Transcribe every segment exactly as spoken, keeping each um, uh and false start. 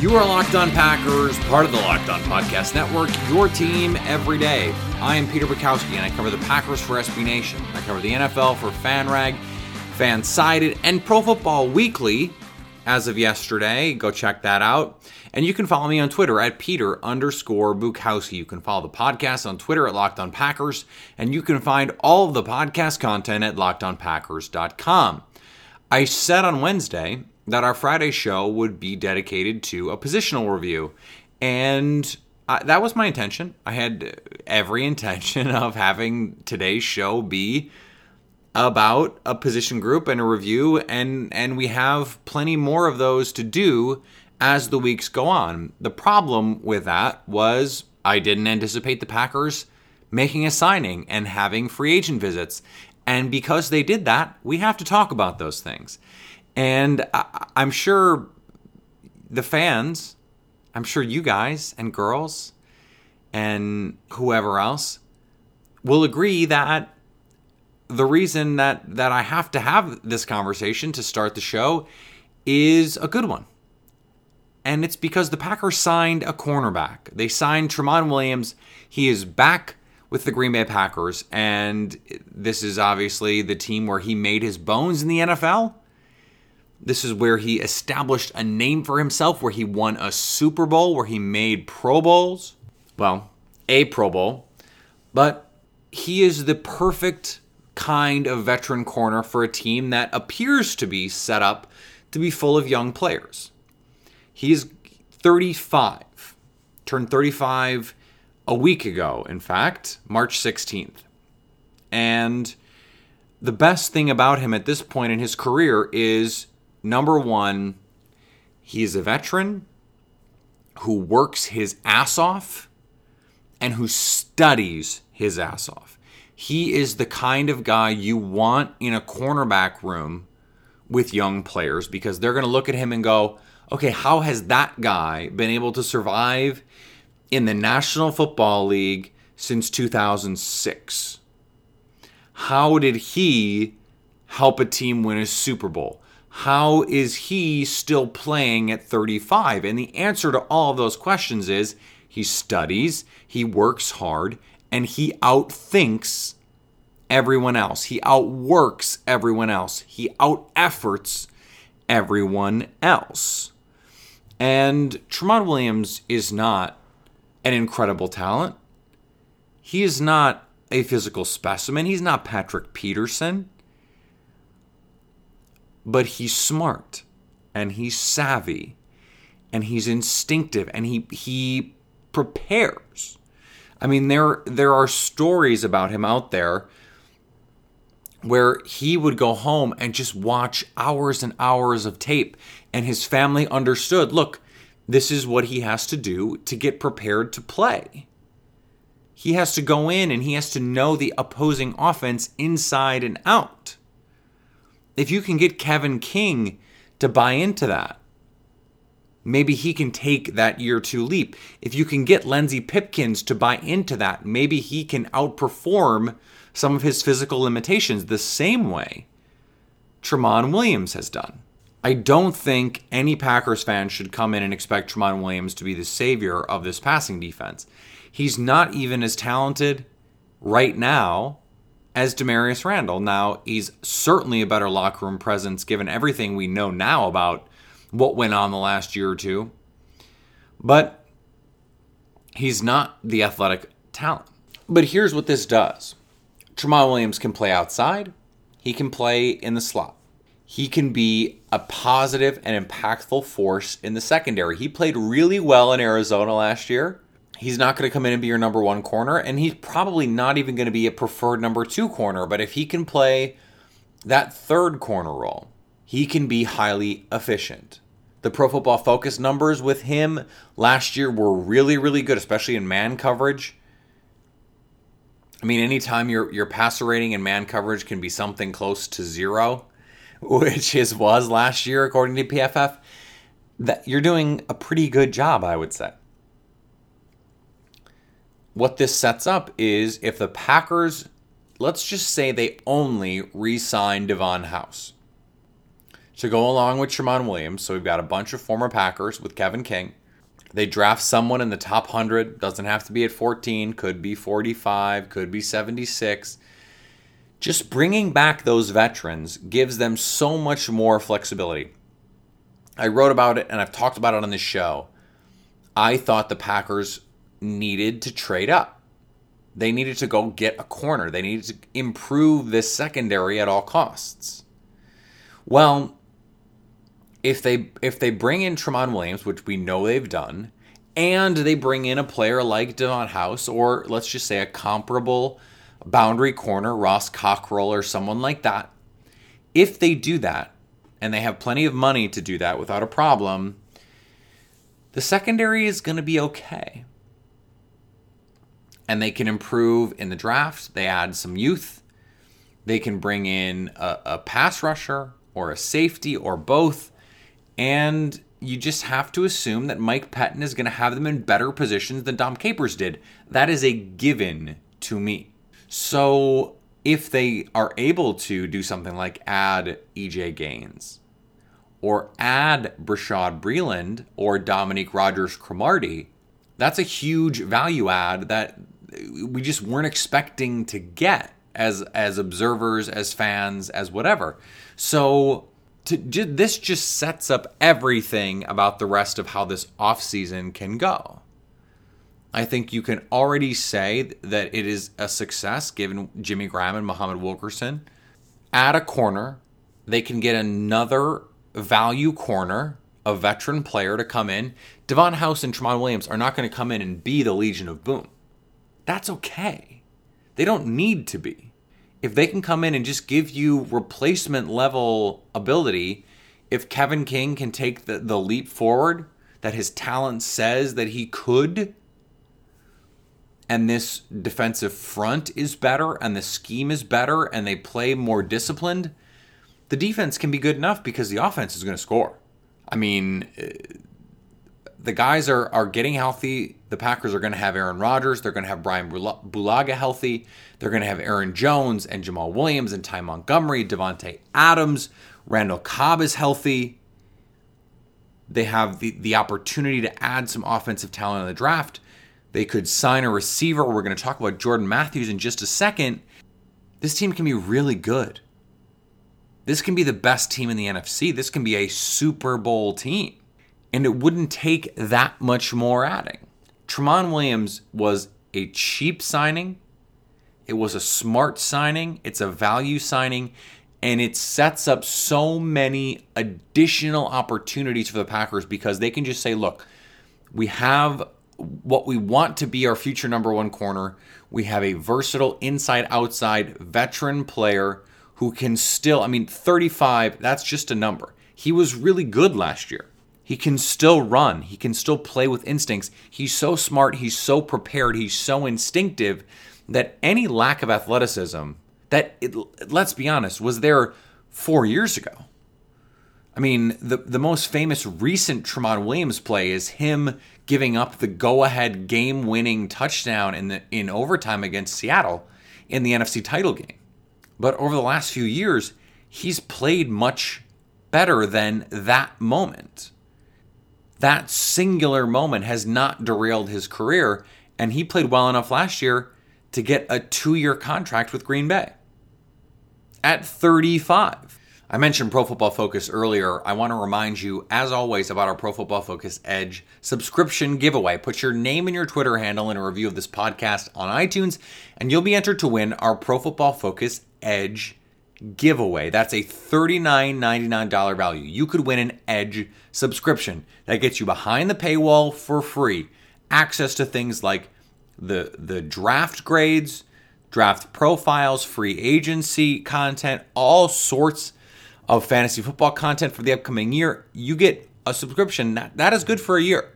You are Locked On Packers, part of the Locked On Podcast Network, your team every day. I am Peter Bukowski, and I cover the Packers for S B Nation. I cover the N F L for Fan Rag, Fan Sided, and Pro Football Weekly as of yesterday. Go check that out. And you can follow me on Twitter at Peter underscore Bukowski. You can follow the podcast on Twitter at Locked On Packers, and you can find all of the podcast content at Locked On Packers dot com. I said on Wednesday that our Friday show would be dedicated to a positional review. And I, that was my intention. I had every intention of having today's show be about a position group and a review, and, and we have plenty more of those to do as the weeks go on. The problem with that was I didn't anticipate the Packers making a signing and having free agent visits. And because they did that, we have to talk about those things. And I'm sure the fans, I'm sure you guys and girls and whoever else will agree that the reason that, that I have to have this conversation to start the show is a good one. And it's because the Packers signed a cornerback. They signed Tramon Williams. He is back with the Green Bay Packers. And this is obviously the team where he made his bones in the N F L. This is where he established a name for himself, where he won a Super Bowl, where he made Pro Bowls. Well, a Pro Bowl. But he is the perfect kind of veteran corner for a team that appears to be set up to be full of young players. He is thirty-five. Turned thirty-five a week ago, in fact, March sixteenth. And the best thing about him at this point in his career is, number one, he's a veteran who works his ass off and who studies his ass off. He is the kind of guy you want in a cornerback room with young players, because they're going to look at him and go, okay, how has that guy been able to survive in the National Football League since two thousand six? How did he help a team win a Super Bowl? How is he still playing at thirty-five? And the answer to all of those questions is he studies, he works hard, and he outthinks everyone else. He outworks everyone else. He out-efforts everyone else. And Tramon Williams is not an incredible talent. He is not a physical specimen. He's not Patrick Peterson. But he's smart, and he's savvy, and he's instinctive, and he he prepares. I mean, there there are stories about him out there where he would go home and just watch hours and hours of tape, and his family understood, look, this is what he has to do to get prepared to play. He has to go in, and he has to know the opposing offense inside and out. If you can get Kevin King to buy into that, maybe he can take that year two leap. If you can get Lindsey Pipkins to buy into that, maybe he can outperform some of his physical limitations the same way Tramon Williams has done. I don't think any Packers fan should come in and expect Tramon Williams to be the savior of this passing defense. He's not even as talented right now as Demarius Randall. Now, he's certainly a better locker room presence given everything we know now about what went on the last year or two. But he's not the athletic talent. But here's what this does. Tramon Williams can play outside. He can play in the slot. He can be a positive and impactful force in the secondary. He played really well in Arizona last year. He's not going to come in and be your number one corner, and he's probably not even going to be a preferred number two corner. But if he can play that third corner role, he can be highly efficient. The Pro Football Focus numbers with him last year were really, really good, especially in man coverage. I mean, anytime your your passer rating in man coverage can be something close to zero, which his was last year, according to P F F, that you're doing a pretty good job, I would say. What this sets up is if the Packers, let's just say they only re-sign Devon House to go along with Tramon Williams. So we've got a bunch of former Packers with Kevin King. They draft someone in the top one hundred, doesn't have to be at fourteen, could be forty-five, could be seventy-six. Just bringing back those veterans gives them so much more flexibility. I wrote about it and I've talked about it on this show. I thought the Packers needed to trade up. They needed to go get a corner. They needed to improve this secondary at all costs. Well, if they if they bring in Tramon Williams, which we know they've done, and they bring in a player like Devon House, or let's just say a comparable boundary corner, Ross Cockrell or someone like that, if they do that, and they have plenty of money to do that without a problem, the secondary is going to be okay. And they can improve in the draft. They add some youth. They can bring in a, a pass rusher or a safety or both. And you just have to assume that Mike Pettin is going to have them in better positions than Dom Capers did. That is a given to me. So if they are able to do something like add E J Gaines or add Brashad Breland or Dominique Rodgers-Cromartie, that's a huge value add that we just weren't expecting to get as as observers, as fans, as whatever. So to, this just sets up everything about the rest of how this offseason can go. I think you can already say that it is a success given Jimmy Graham and Muhammad Wilkerson. At a corner, they can get another value corner, a veteran player to come in. Devon House and Tramon Williams are not going to come in and be the Legion of Boom. That's okay. They don't need to be. If they can come in and just give you replacement level ability, if Kevin King can take the, the leap forward that his talent says that he could, and this defensive front is better, and the scheme is better, and they play more disciplined, the defense can be good enough because the offense is going to score. I mean, the guys are, are getting healthy. The Packers are going to have Aaron Rodgers. They're going to have Brian Bulaga healthy. They're going to have Aaron Jones and Jamal Williams and Ty Montgomery, Devontae Adams. Randall Cobb is healthy. They have the, the opportunity to add some offensive talent in the draft. They could sign a receiver. We're going to talk about Jordan Matthews in just a second. This team can be really good. This can be the best team in the N F C. This can be a Super Bowl team. And it wouldn't take that much more adding. Tramon Williams was a cheap signing. It was a smart signing. It's a value signing. And it sets up so many additional opportunities for the Packers because they can just say, look, we have what we want to be our future number one corner. We have a versatile inside-outside veteran player who can still, I mean, thirty-five, that's just a number. He was really good last year. He can still run. He can still play with instincts. He's so smart. He's so prepared. He's so instinctive that any lack of athleticism that, it, let's be honest, was there four years ago. I mean, the, the most famous recent Tramon Williams play is him giving up the go-ahead game-winning touchdown in the in overtime against Seattle in the N F C title game. But over the last few years, he's played much better than that moment. That singular moment has not derailed his career, and he played well enough last year to get a two-year contract with Green Bay. at thirty-five. I mentioned Pro Football Focus earlier. I want to remind you, as always, about our Pro Football Focus Edge subscription giveaway. Put your name and your Twitter handle in a review of this podcast on iTunes, and you'll be entered to win our Pro Football Focus Edge giveaway. That's a thirty-nine ninety-nine dollars value. You could win an Edge subscription. That gets you behind the paywall for free. Access to things like the, the draft grades, draft profiles, free agency content, all sorts of of fantasy football content for the upcoming year. You get a subscription that, that is good for a year.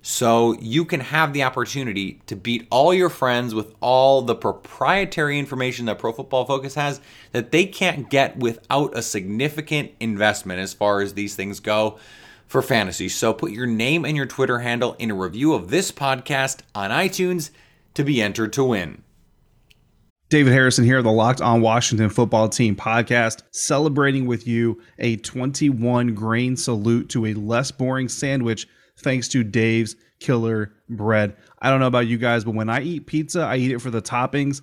So you can have the opportunity to beat all your friends with all the proprietary information that Pro Football Focus has that they can't get without a significant investment as far as these things go for fantasy. So put your name and your Twitter handle in a review of this podcast on iTunes to be entered to win. David Harrison here, the Locked On Washington Football Team podcast, celebrating with you a twenty-one grain salute to a less boring sandwich thanks to Dave's Killer Bread. I don't know about you guys, but when I eat pizza, I eat it for the toppings,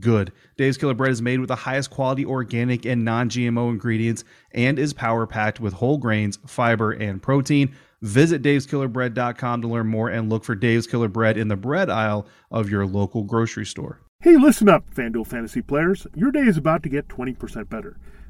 good. Dave's Killer Bread is made with the highest quality organic and non-G M O ingredients and is power-packed with whole grains, fiber, and protein. Visit daves killer bread dot com to learn more and look for Dave's Killer Bread in the bread aisle of your local grocery store. Hey, listen up, FanDuel Fantasy players. Your day is about to get twenty percent better.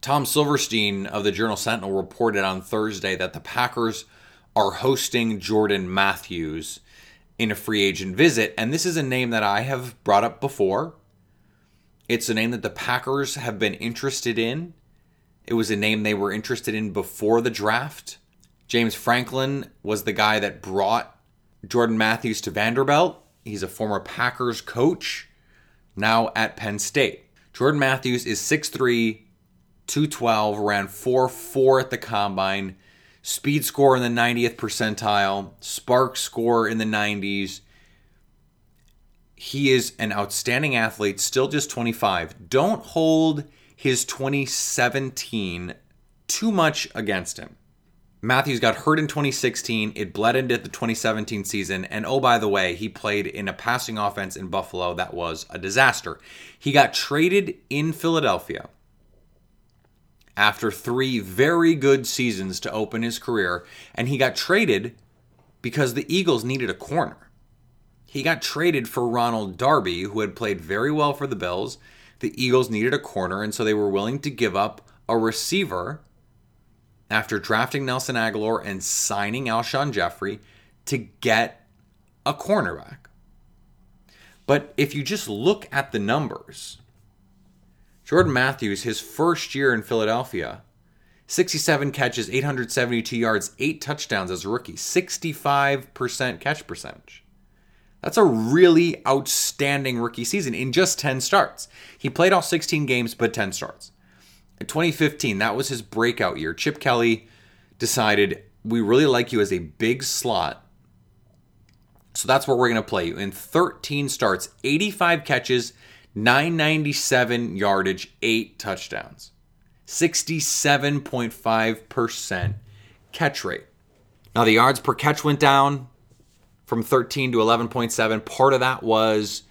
Tom Silverstein of the Journal Sentinel reported on Thursday that the Packers are hosting Jordan Matthews in a free agent visit. And this is a name that I have brought up before. It's a name that the Packers have been interested in. It was a name they were interested in before the draft. James Franklin was the guy that brought Jordan Matthews to Vanderbilt. He's a former Packers coach, now at Penn State. Jordan Matthews is six three, two twelve, ran four four at the combine, speed score in the ninetieth percentile, spark score in the nineties. He is an outstanding athlete, still just twenty-five. Don't hold his twenty seventeen too much against him. Matthews got hurt in twenty sixteen. It bled into the twenty seventeen season. And oh, by the way, he played in a passing offense in Buffalo that was a disaster. He got traded in Philadelphia after three very good seasons to open his career, and he got traded because the Eagles needed a corner. He got traded for Ronald Darby, who had played very well for the Bills. The Eagles needed a corner, and so they were willing to give up a receiver after drafting Nelson Aguilar and signing Alshon Jeffrey to get a cornerback. But if you just look at the numbers, Jordan Matthews, his first year in Philadelphia, sixty-seven catches, eight hundred seventy-two yards, eight touchdowns as a rookie, sixty-five percent catch percentage. That's a really outstanding rookie season in just ten starts. He played all sixteen games, but ten starts. In twenty fifteen, that was his breakout year. Chip Kelly decided, we really like you as a big slot, So that's where we're going to play you. In thirteen starts, eighty-five catches, nine ninety-seven yardage, eight touchdowns. sixty-seven point five percent catch rate. Now the yards per catch went down from thirteen to eleven point seven. Part of that was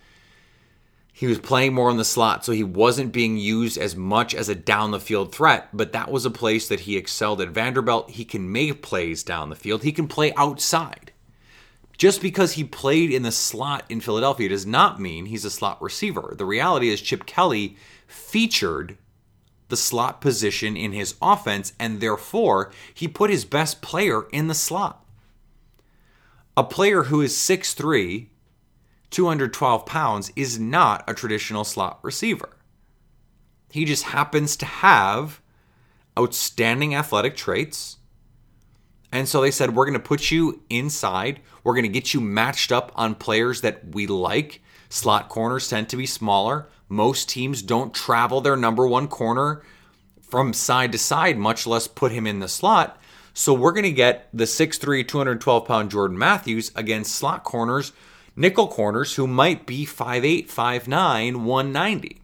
he was playing more in the slot, so he wasn't being used as much as a down the field threat, but that was a place that he excelled at Vanderbilt. He can make plays down the field. He can play outside. Just because he played in the slot in Philadelphia does not mean he's a slot receiver. The reality is Chip Kelly featured the slot position in his offense, and therefore he put his best player in the slot. A player who is six three, two hundred twelve pounds, is not a traditional slot receiver. He just happens to have outstanding athletic traits. And so they said, we're going to put you inside. We're going to get you matched up on players that we like. Slot corners tend to be smaller. Most teams don't travel their number one corner from side to side, much less put him in the slot. So we're going to get the six three, two hundred twelve pound Jordan Matthews against slot corners, nickel corners, who might be five eight, five nine, one ninety.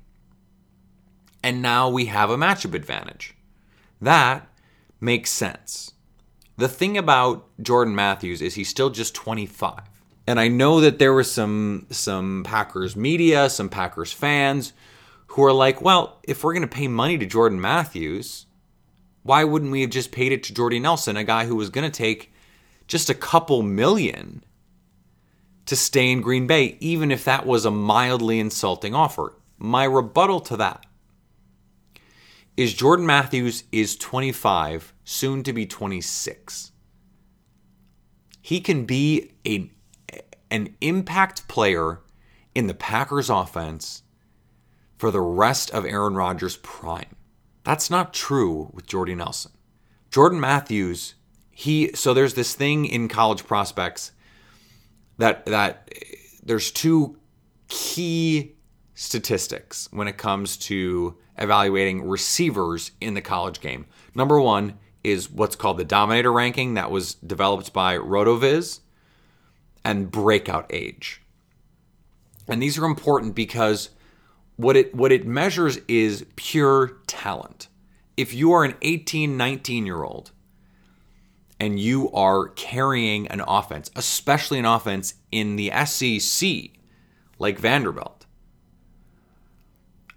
And now we have a matchup advantage. That makes sense. The thing about Jordan Matthews is he's still just twenty-five. And I know that there was some some Packers media, some Packers fans who are like, well, if we're going to pay money to Jordan Matthews, why wouldn't we have just paid it to Jordy Nelson, a guy who was going to take just a couple million to stay in Green Bay, even if that was a mildly insulting offer? My rebuttal to that is Jordan Matthews is twenty-five, soon to be twenty-six. He can be a an impact player in the Packers offense for the rest of Aaron Rodgers' prime. That's not true with Jordy Nelson. Jordan Matthews, he so there's this thing in college prospects that that there's two key statistics when it comes to evaluating receivers in the college game. Number one is what's called the Dominator ranking that was developed by RotoViz, and breakout age. And these are important because what it what it measures is pure talent. If you are an eighteen, nineteen-year-old and you are carrying an offense, especially an offense in the S E C like Vanderbilt,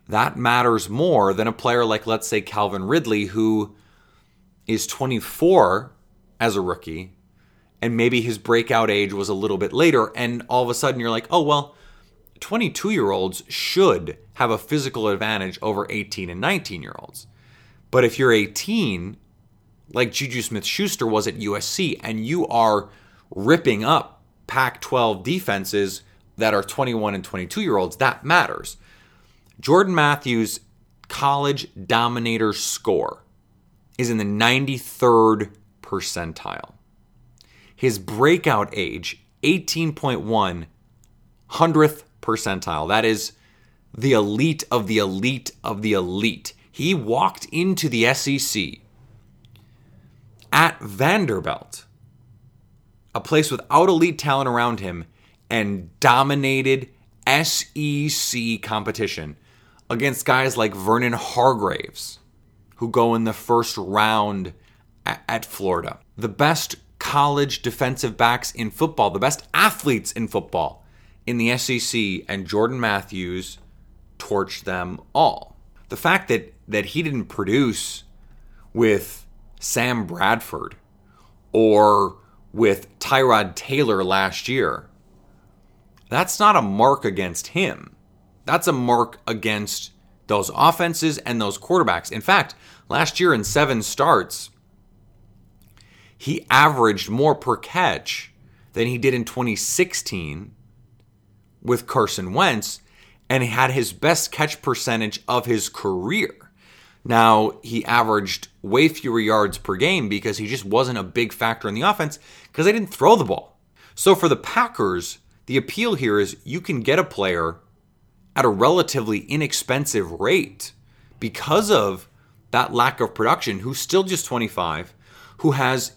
that matters more than a player like, let's say, Calvin Ridley, who is twenty-four as a rookie, and maybe his breakout age was a little bit later, and all of a sudden you're like, oh, well, twenty-two-year-olds should have a physical advantage over eighteen and nineteen-year-olds. But if you're eighteen, like Juju Smith-Schuster was at U S C, and you are ripping up Pac twelve defenses that are twenty-one and twenty-two-year-olds, that matters. Jordan Matthews' college dominator score is in the ninety-third percentile. His breakout age, eighteen point one, hundredth percentile. That is the elite of the elite of the elite. He walked into the S E C at Vanderbilt, a place without elite talent around him, and dominated S E C competition against guys like Vernon Hargraves, who go in the first round at, at Florida. The best college defensive backs in football, the best athletes in football in the S E C, and Jordan Matthews torched them all. The fact that that he didn't produce with Sam Bradford or with Tyrod Taylor last year, that's not a mark against him. That's a mark against those offenses and those quarterbacks. In fact, last year in seven starts, he averaged more per catch than he did in twenty sixteen with Carson Wentz, and had his best catch percentage of his career. Now, he averaged way fewer yards per game because he just wasn't a big factor in the offense because they didn't throw the ball. So for the Packers, the appeal here is you can get a player at a relatively inexpensive rate because of that lack of production, who's still just twenty-five, who has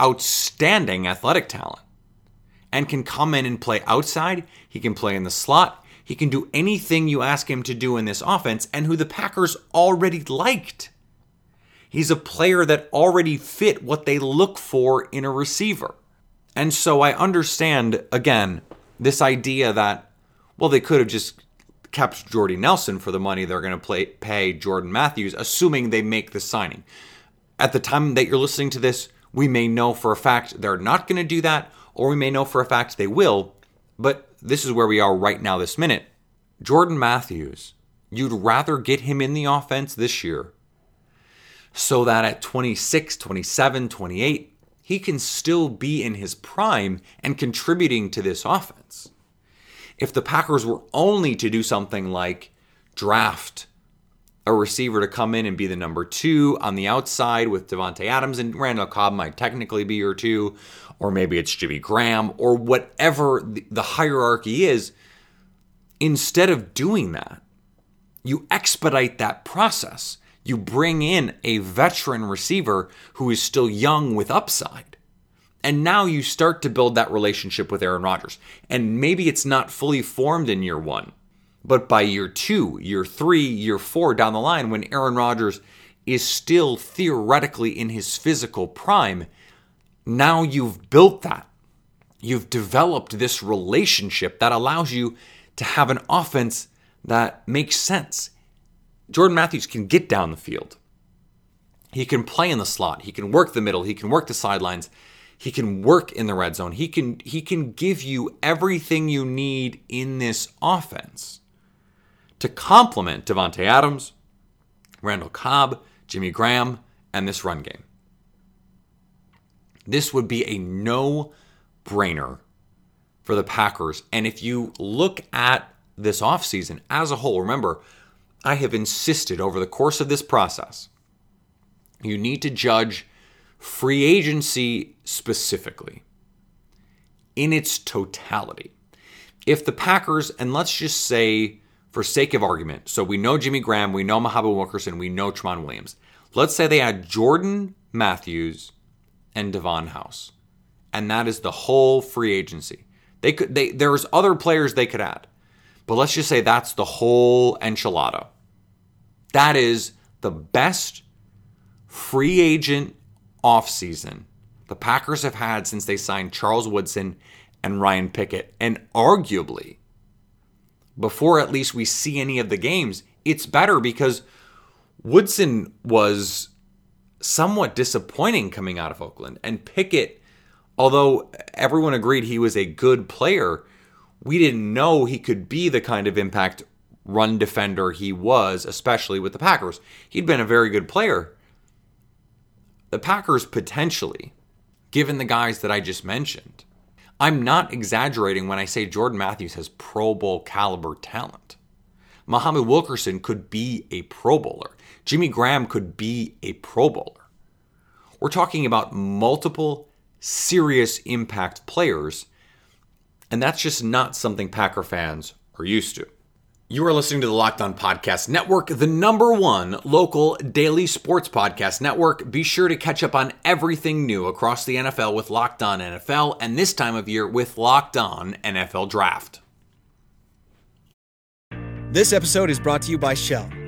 outstanding athletic talent and can come in and play outside. He can play in the slot. He can do anything you ask him to do in this offense, and who the Packers already liked. He's a player that already fit what they look for in a receiver. And so I understand, again, this idea that, well, they could have just kept Jordy Nelson for the money they're going to play, pay Jordan Matthews, assuming they make the signing. At the time that you're listening to this, we may know for a fact they're not going to do that, or we may know for a fact they will, but this is where we are right now this minute. Jordan Matthews, you'd rather get him in the offense this year so that at twenty-six, twenty-seven, twenty-eight, he can still be in his prime and contributing to this offense. If the Packers were only to do something like draft a receiver to come in and be the number two on the outside with Devontae Adams, and Randall Cobb might technically be your two, or maybe it's Jimmy Graham, or whatever the hierarchy is, instead of doing that, you expedite that process. You bring in a veteran receiver who is still young with upside. And now you start to build that relationship with Aaron Rodgers. And maybe it's not fully formed in year one, but by year two, year three, year four down the line, when Aaron Rodgers is still theoretically in his physical prime, now you've built that. You've developed this relationship that allows you to have an offense that makes sense. Jordan Matthews can get down the field. He can play in the slot. He can work the middle. He can work the sidelines. He can work in the red zone. He can, he can give you everything you need in this offense to complement Devontae Adams, Randall Cobb, Jimmy Graham, and this run game. This would be a no-brainer for the Packers. And if you look at this offseason as a whole, remember, I have insisted over the course of this process, you need to judge free agency specifically in its totality. If the Packers, and let's just say for sake of argument, so we know Jimmy Graham, we know Muhammad Wilkerson, we know Tramon Williams. Let's say they had Jordan Matthews and Devon House, and that is the whole free agency. They could, they, there's other players they could add. But let's just say that's the whole enchilada. That is the best free agent offseason the Packers have had since they signed Charles Woodson and Ryan Pickett. And arguably, before at least we see any of the games, it's better because Woodson was somewhat disappointing coming out of Oakland. And Pickett, although everyone agreed he was a good player, we didn't know he could be the kind of impact run defender he was, especially with the Packers. He'd been a very good player. The Packers potentially, given the guys that I just mentioned, I'm not exaggerating when I say Jordan Matthews has Pro Bowl caliber talent. Muhammad Wilkerson could be a Pro Bowler. Jimmy Graham could be a Pro Bowler. We're talking about multiple serious impact players. And that's just not something Packer fans are used to. You are listening to the Locked On Podcast Network, the number one local daily sports podcast network. Be sure to catch up on everything new across the N F L with Locked On N F L, and this time of year with Locked On N F L Draft. This episode is brought to you by Shell.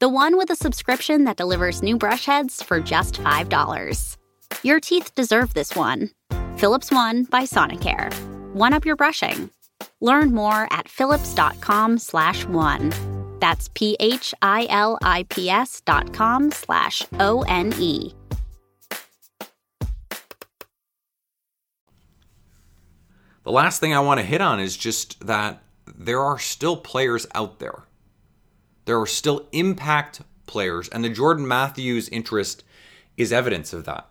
The one with a subscription that delivers new brush heads for just five dollars. Your teeth deserve this one. Philips One by Sonicare. One up your brushing. Learn more at philips dot com slash one. That's P-H-I-L-I-P-S dot com slash O-N-E. The last thing I want to hit on is just that there are still players out there. There are still impact players, and the Jordan Matthews interest is evidence of that.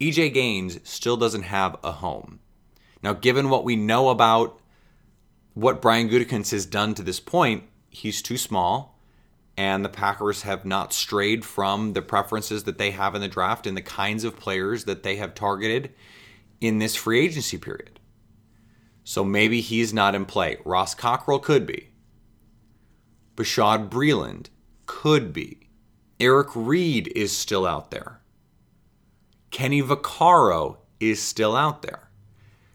E J Gaines still doesn't have a home. Now, given what we know about what Brian Gutekunst has done to this point, he's too small, and the Packers have not strayed from the preferences that they have in the draft and the kinds of players that they have targeted in this free agency period. So maybe he's not in play. Ross Cockrell could be. Brashad Breland could be. Eric Reed is still out there. Kenny Vaccaro is still out there.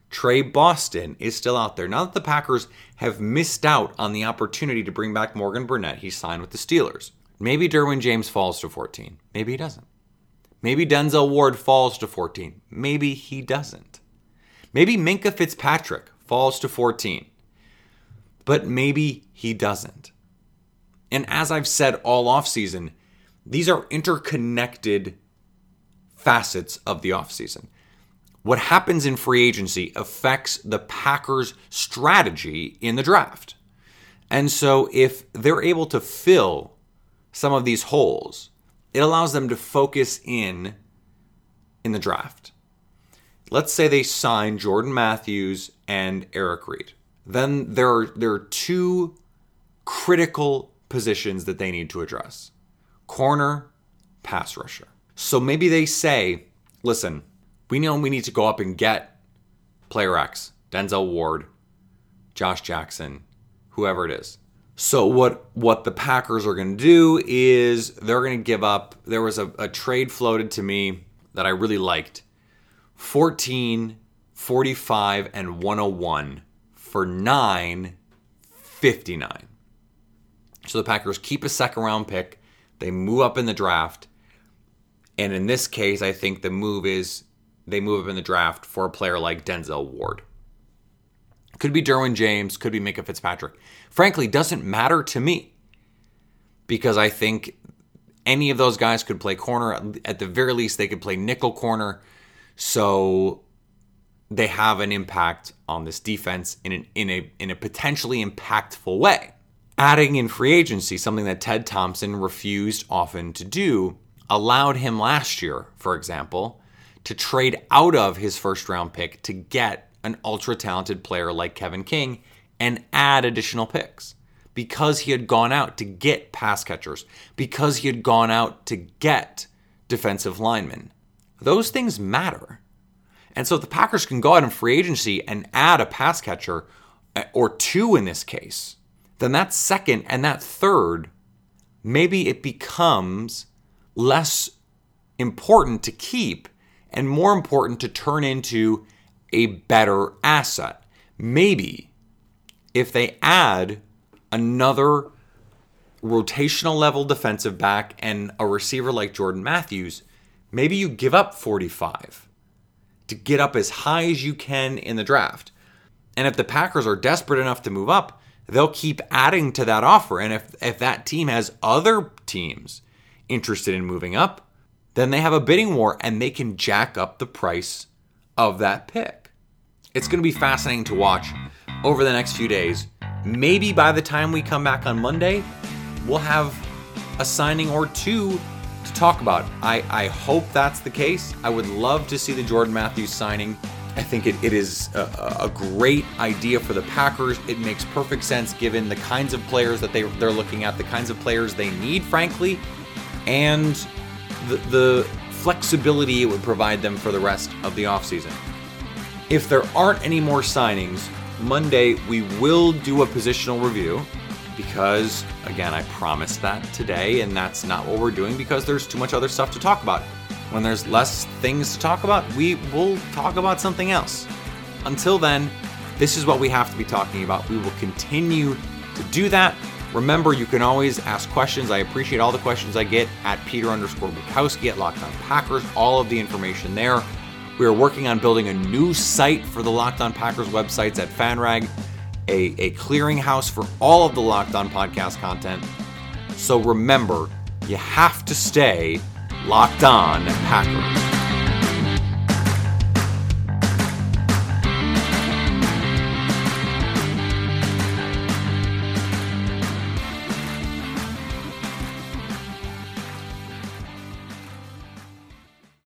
Trey Boston is still out there. Now that the Packers have missed out on the opportunity to bring back Morgan Burnett, he signed with the Steelers. Maybe Derwin James falls to fourteen. Maybe he doesn't. Maybe Denzel Ward falls to fourteen. Maybe he doesn't. Maybe Minkah Fitzpatrick falls to fourteen, but maybe he doesn't. And as I've said all offseason, these are interconnected facets of the offseason. What happens in free agency affects the Packers' strategy in the draft. And so if they're able to fill some of these holes, it allows them to focus in in the draft. Let's say they sign Jordan Matthews and Eric Reed. Then there are, there are two critical positions that they need to address. Corner, pass rusher. So maybe they say, listen, we know we need to go up and get player X, Denzel Ward, Josh Jackson, whoever it is. So what, what the Packers are going to do is they're going to give up. There was a, a trade floated to me that I really liked. fourteen, forty-five, and one oh one for nine fifty-nine. So the Packers keep a second round pick. They move up in the draft. And in this case, I think the move is they move up in the draft for a player like Denzel Ward. Could be Derwin James, could be Minkah Fitzpatrick. Frankly, doesn't matter to me because I think any of those guys could play corner. At the very least, they could play nickel corner. So they have an impact on this defense in an, in a in a potentially impactful way. Adding in free agency, something that Ted Thompson refused often to do, allowed him last year, for example, to trade out of his first round pick to get an ultra-talented player like Kevin King and add additional picks because he had gone out to get pass catchers, because he had gone out to get defensive linemen. Those things matter. And so if the Packers can go out in free agency and add a pass catcher, or two in this case, then that second and that third, maybe it becomes less important to keep and more important to turn into a better asset. Maybe if they add another rotational level defensive back and a receiver like Jordan Matthews, maybe you give up forty-five to get up as high as you can in the draft. And if the Packers are desperate enough to move up, they'll keep adding to that offer. And if, if that team has other teams interested in moving up, then they have a bidding war and they can jack up the price of that pick. It's going to be fascinating to watch over the next few days. Maybe by the time we come back on Monday, we'll have a signing or two to talk about. I, I hope that's the case. I would love to see the Jordan Matthews signing. I think it, it is a, a great idea for the Packers. It makes perfect sense given the kinds of players that they, they're looking at, the kinds of players they need, frankly, and the, the flexibility it would provide them for the rest of the offseason. If there aren't any more signings, Monday we will do a positional review. Because, again, I promised that today, and that's not what we're doing because there's too much other stuff to talk about. When there's less things to talk about, we will talk about something else. Until then, this is what we have to be talking about. We will continue to do that. Remember, you can always ask questions. I appreciate all the questions I get at Peter underscore Bukowski at Locked On Packers, all of the information there. We are working on building a new site for the Locked On Packers websites at Fan Rag. A, a clearinghouse for all of the Locked On podcast content. So remember, you have to stay locked on Packers.